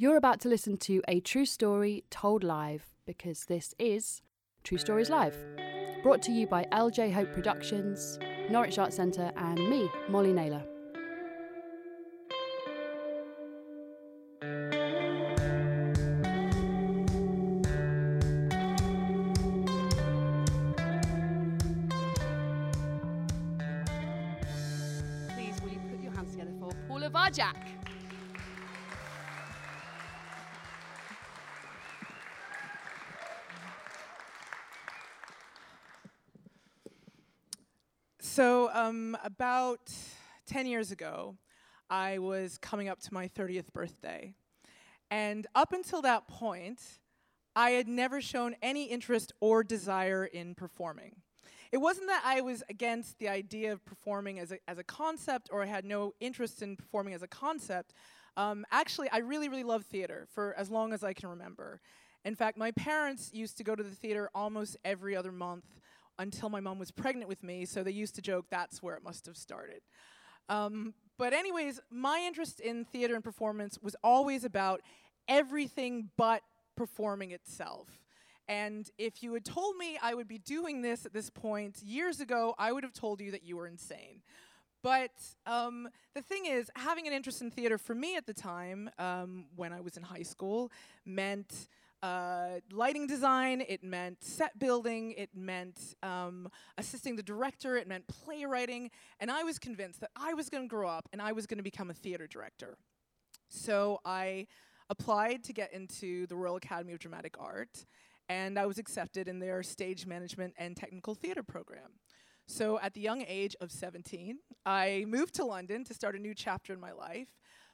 You're about to listen to a true story told live, because this is True Stories Live, brought to you by LJ Hope Productions, Norwich Arts Centre, and me, Molly Naylor. Please, will you put your hands together for Paula Varjak? So about 10 years ago, I was coming up to my 30th birthday. And up until that point, I had never shown any interest or desire in performing. It wasn't that I was against the idea of performing as a concept, or I had no interest in performing as a concept. Actually, I really, really loved theater for as long as I can remember. In fact, my parents used to go to the theater almost every other month until my mom was pregnant with me, so they used to joke that's where it must have started. But anyways, my interest in theater and performance was always about everything but performing itself. And if you had told me I would be doing this at this point years ago, I would have told you that you were insane. But the thing is, having an interest in theater for me at the time, when I was in high school, meant lighting design, it meant set building, it meant assisting the director, it meant playwriting, and I was convinced that I was going to grow up and I was going to become a theater director. So I applied to get into the Royal Academy of Dramatic Art, and I was accepted in their stage management and technical theater program. So at the young age of 17, I moved to London to start a new chapter in my life,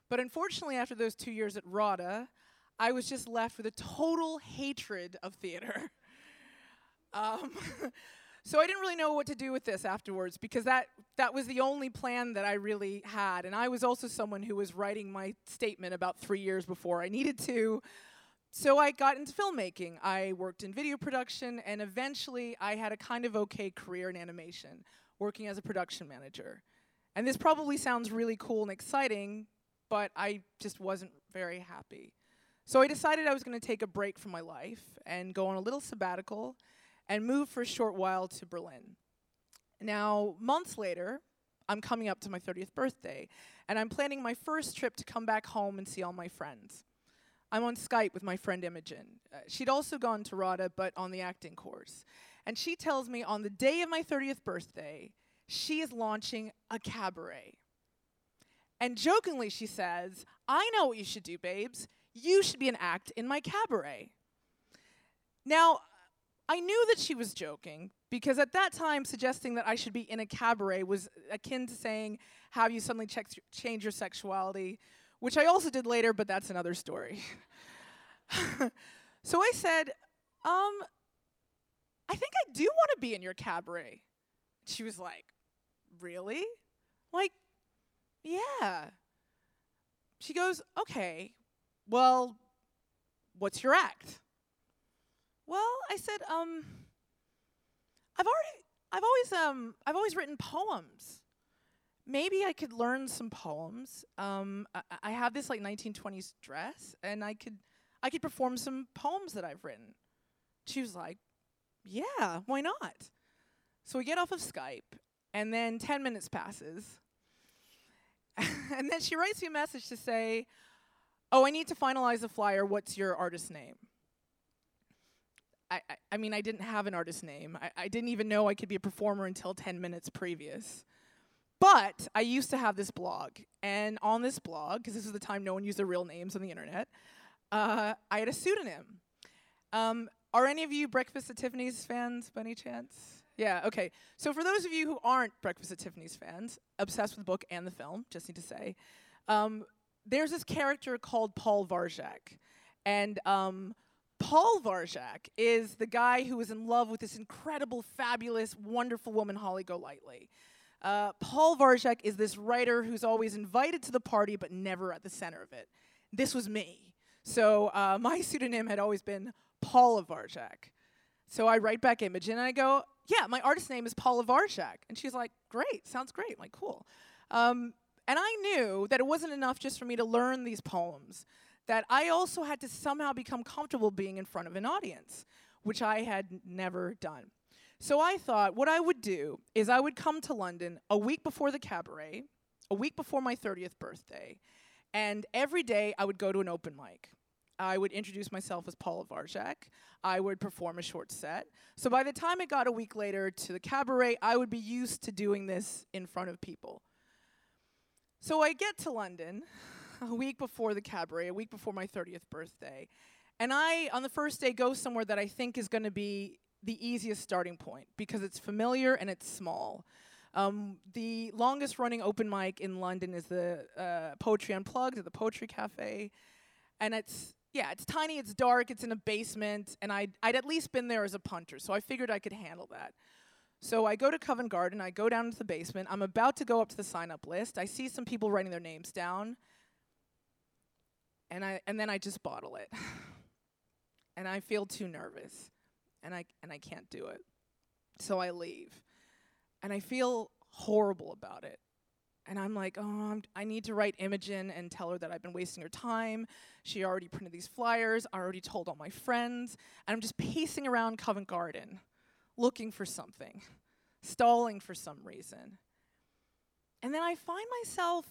but unfortunately after those 2 years at RADA, I was just left with a total hatred of theater. So I didn't really know what to do with this afterwards, because that was the only plan that I really had. And I was also someone who was writing my statement about 3 years before I needed to. So I got into filmmaking. I worked in video production, and eventually I had a kind of okay career in animation, working as a production manager. And this probably sounds really cool and exciting, but I just wasn't very happy. So I decided I was going to take a break from my life and go on a little sabbatical and move for a short while to Berlin. Now, months later, I'm coming up to my 30th birthday, and I'm planning my first trip to come back home and see all my friends. I'm on Skype with my friend Imogen. She'd also gone to RADA, but on the acting course. And she tells me on the day of my 30th birthday, she is launching a cabaret. And jokingly, she says, "I know what you should do, babes. You should be an act in my cabaret." Now, I knew that she was joking, because at that time, suggesting that I should be in a cabaret was akin to saying how you suddenly change your sexuality, which I also did later, but that's another story. So I said, "I think I do want to be in your cabaret." She was like, "Really?" I'm like, "Yeah." She goes, "Okay. Well, what's your act?" Well, I said, I've always written poems. Maybe I could learn some poems. I have this like 1920s dress, and I could perform some poems that I've written." She was like, "Yeah, why not?" So we get off of Skype, and then 10 minutes passes. And then she writes me a message to say, "Oh, I need to finalize the flyer. What's your artist name?" I mean, I didn't have an artist name. I didn't even know I could be a performer until 10 minutes previous. But I used to have this blog. And on this blog, because this was the time no one used their real names on the internet, I had a pseudonym. Are any of you Breakfast at Tiffany's fans by any chance? Yeah, okay. So for those of you who aren't Breakfast at Tiffany's fans, obsessed with the book and the film, just need to say, there's this character called Paul Varjak. And Paul Varjak is the guy who is in love with this incredible, fabulous, wonderful woman, Holly Golightly. Paul Varjak is this writer who's always invited to the party but never at the center of it. This was me. So my pseudonym had always been Paula Varjak. So I write back Imogen and I go, "Yeah, my artist name is Paula Varjak." And she's like, "Great, sounds great." I'm like, "Cool." And I knew that it wasn't enough just for me to learn these poems, that I also had to somehow become comfortable being in front of an audience, which I had never done. So I thought what I would do is I would come to London a week before the cabaret, a week before my 30th birthday, and every day I would go to an open mic. I would introduce myself as Paula Varjak. I would perform a short set. So by the time it got a week later to the cabaret, I would be used to doing this in front of people. So I get to London a week before the cabaret, a week before my 30th birthday, and I, on the first day, go somewhere that I think is gonna be the easiest starting point because it's familiar and it's small. The longest running open mic in London is the Poetry Unplugged at the Poetry Cafe, and it's tiny, it's dark, it's in a basement, and I'd at least been there as a punter, so I figured I could handle that. So I go to Covent Garden, I go down into the basement, I'm about to go up to the sign-up list, I see some people writing their names down, and then I just bottle it. And I feel too nervous, and I can't do it. So I leave, and I feel horrible about it. And I'm like, oh, I need to write Imogen and tell her that I've been wasting her time. She already printed these flyers. I already told all my friends. And I'm just pacing around Covent Garden, looking for something, stalling for some reason. And then I find myself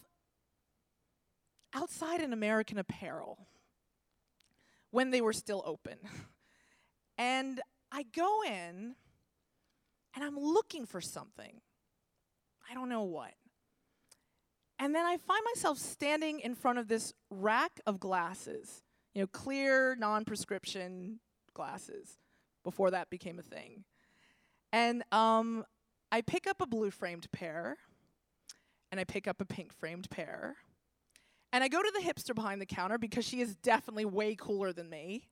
outside an American Apparel when they were still open. And I go in, and I'm looking for something. I don't know what. And then I find myself standing in front of this rack of glasses, clear, non-prescription glasses, before that became a thing. And I pick up a blue-framed pair, and I pick up a pink-framed pair, and I go to the hipster behind the counter because she is definitely way cooler than me,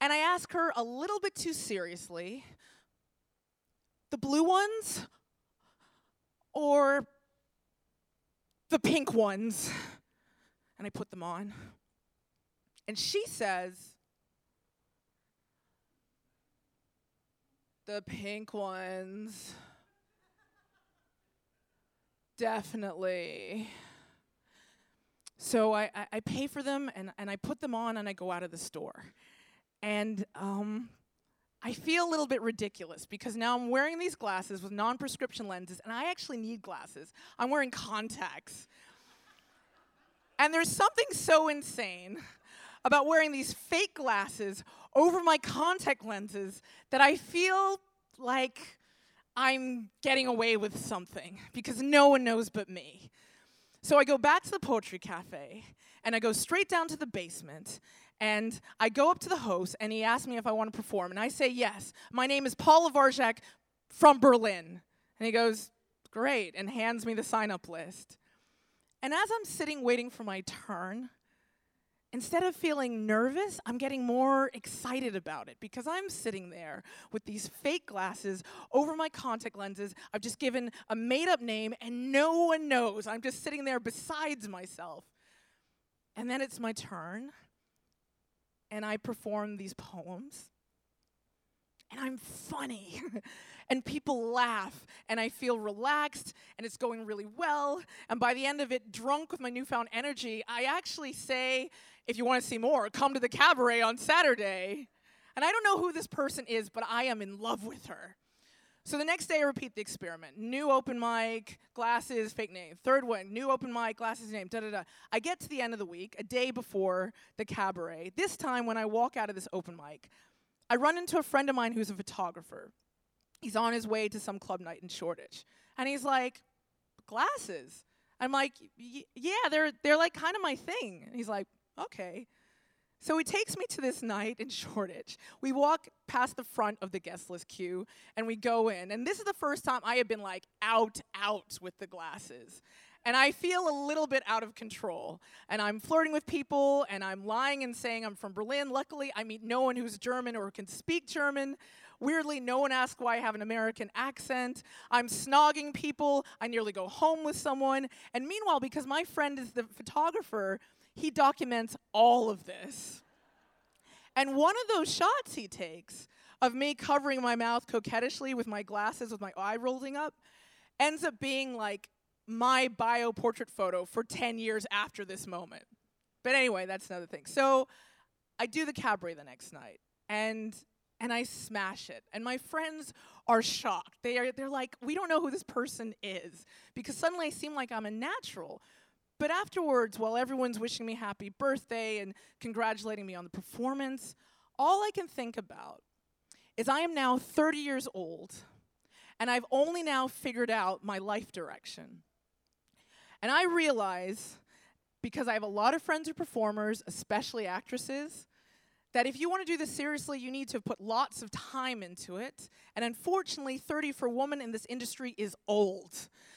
and I ask her a little bit too seriously, the blue ones or the pink ones? And I put them on. And she says, the pink ones. Definitely. So I pay for them, and I put them on, and I go out of the store. And I feel a little bit ridiculous because now I'm wearing these glasses with non-prescription lenses, and I actually need glasses. I'm wearing contacts. And there's something so insane about wearing these fake glasses over my contact lenses that I feel like I'm getting away with something because no one knows but me. So I go back to the Poetry Cafe, and I go straight down to the basement, and I go up to the host, and he asks me if I want to perform. And I say, yes, my name is Paula Varjak from Berlin. And he goes, great, and hands me the sign-up list. And as I'm sitting waiting for my turn, instead of feeling nervous, I'm getting more excited about it because I'm sitting there with these fake glasses over my contact lenses. I've just given a made-up name, and no one knows. I'm just sitting there besides myself. And then it's my turn. And I perform these poems, and I'm funny, and people laugh, and I feel relaxed, and it's going really well, and by the end of it, drunk with my newfound energy, I actually say, if you want to see more, come to the cabaret on Saturday, and I don't know who this person is, but I am in love with her. So the next day, I repeat the experiment. New open mic, glasses, fake name. Third one, new open mic, glasses, name, da-da-da. I get to the end of the week, a day before the cabaret. This time, when I walk out of this open mic, I run into a friend of mine who's a photographer. He's on his way to some club night in Shoreditch. And he's like, glasses? I'm like, yeah, they're like kind of my thing. And he's like, okay. So he takes me to this night in Shoreditch. We walk past the front of the guest list queue, and we go in. And this is the first time I have been like out with the glasses. And I feel a little bit out of control. And I'm flirting with people, and I'm lying and saying I'm from Berlin. Luckily, I meet no one who's German or can speak German. Weirdly, no one asks why I have an American accent. I'm snogging people. I nearly go home with someone. And meanwhile, because my friend is the photographer, he documents all of this. And one of those shots he takes of me covering my mouth coquettishly with my glasses, with my eye rolling up, ends up being like my bio portrait photo for 10 years after this moment. But anyway, that's another thing. So I do the cabaret the next night, and I smash it. And my friends are shocked. They're like, we don't know who this person is, because suddenly I seem like I'm a natural. But afterwards, while everyone's wishing me happy birthday and congratulating me on the performance, all I can think about is I am now 30 years old, and I've only now figured out my life direction. And I realize, because I have a lot of friends who are performers, especially actresses, that if you want to do this seriously, you need to put lots of time into it. And unfortunately, 30 for a woman in this industry is old.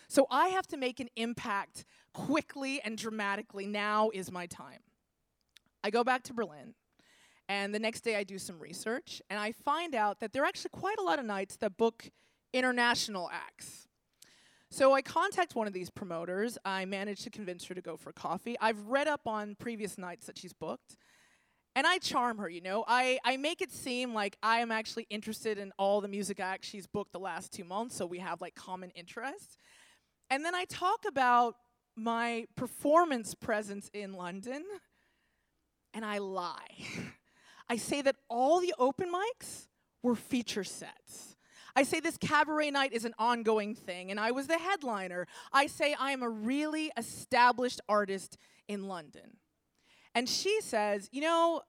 So I have to make an impact quickly and dramatically. Now is my time. I go back to Berlin, and the next day I do some research, and I find out that there are actually quite a lot of nights that book international acts. So I contact one of these promoters. I manage to convince her to go for coffee. I've read up on previous nights that she's booked. And I charm her, you know. I make it seem like I am actually interested in all the music acts she's booked the last 2 months, so we have like common interests. And then I talk about my performance presence in London, and I lie. I say that all the open mics were feature sets. I say this cabaret night is an ongoing thing, and I was the headliner. I say I am a really established artist in London. And she says, you know,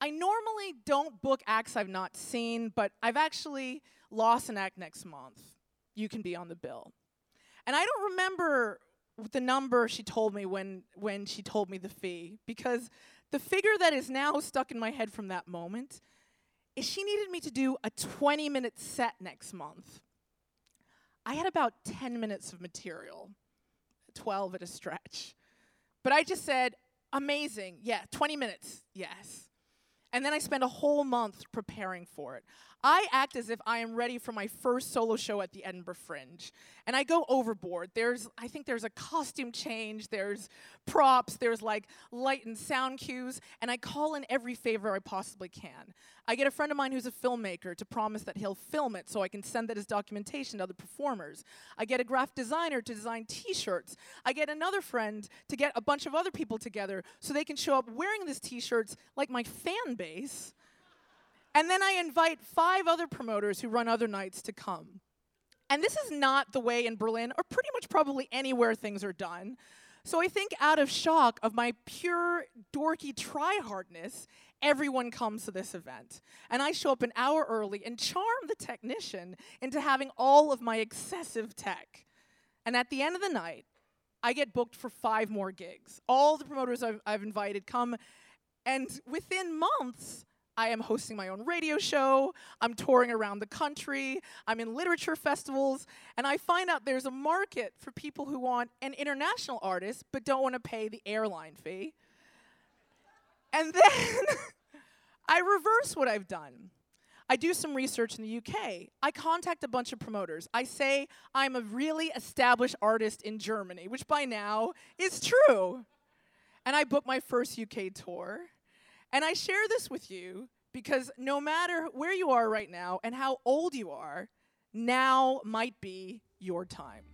I normally don't book acts I've not seen, but I've actually lost an act next month. You can be on the bill. And I don't remember the number she told me when she told me the fee, because the figure that is now stuck in my head from that moment is she needed me to do a 20-minute set next month. I had about 10 minutes of material, 12 at a stretch. But I just said, amazing, yeah, 20 minutes, yes. And then I spend a whole month preparing for it. I act as if I am ready for my first solo show at the Edinburgh Fringe. And I go overboard. I think there's a costume change, there's props, there's like light and sound cues, and I call in every favor I possibly can. I get a friend of mine who's a filmmaker to promise that he'll film it so I can send that as documentation to other performers. I get a graphic designer to design t-shirts. I get another friend to get a bunch of other people together so they can show up wearing these t-shirts like my fan base. And then I invite 5 other promoters who run other nights to come. And this is not the way in Berlin, or pretty much probably anywhere things are done. So I think out of shock of my pure dorky try-hardness, everyone comes to this event. And I show up an hour early and charm the technician into having all of my excessive tech. And at the end of the night, I get booked for 5 more gigs. All the promoters I've invited come, and within months, I am hosting my own radio show, I'm touring around the country, I'm in literature festivals, and I find out there's a market for people who want an international artist but don't want to pay the airline fee. And then I reverse what I've done. I do some research in the UK. I contact a bunch of promoters. I say I'm a really established artist in Germany, which by now is true. And I book my first UK tour. And I share this with you because no matter where you are right now and how old you are, now might be your time.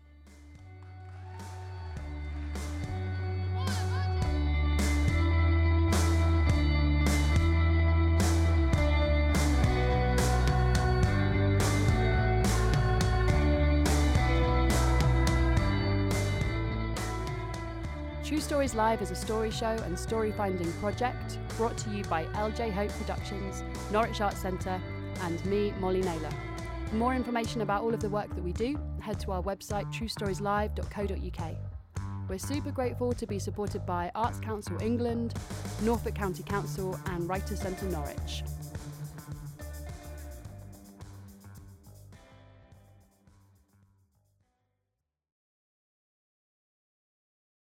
True Stories Live is a story show and story-finding project brought to you by LJ Hope Productions, Norwich Arts Centre, and me, Molly Naylor. For more information about all of the work that we do, head to our website truestorieslive.co.uk. We're super grateful to be supported by Arts Council England, Norfolk County Council, and Writers Centre Norwich.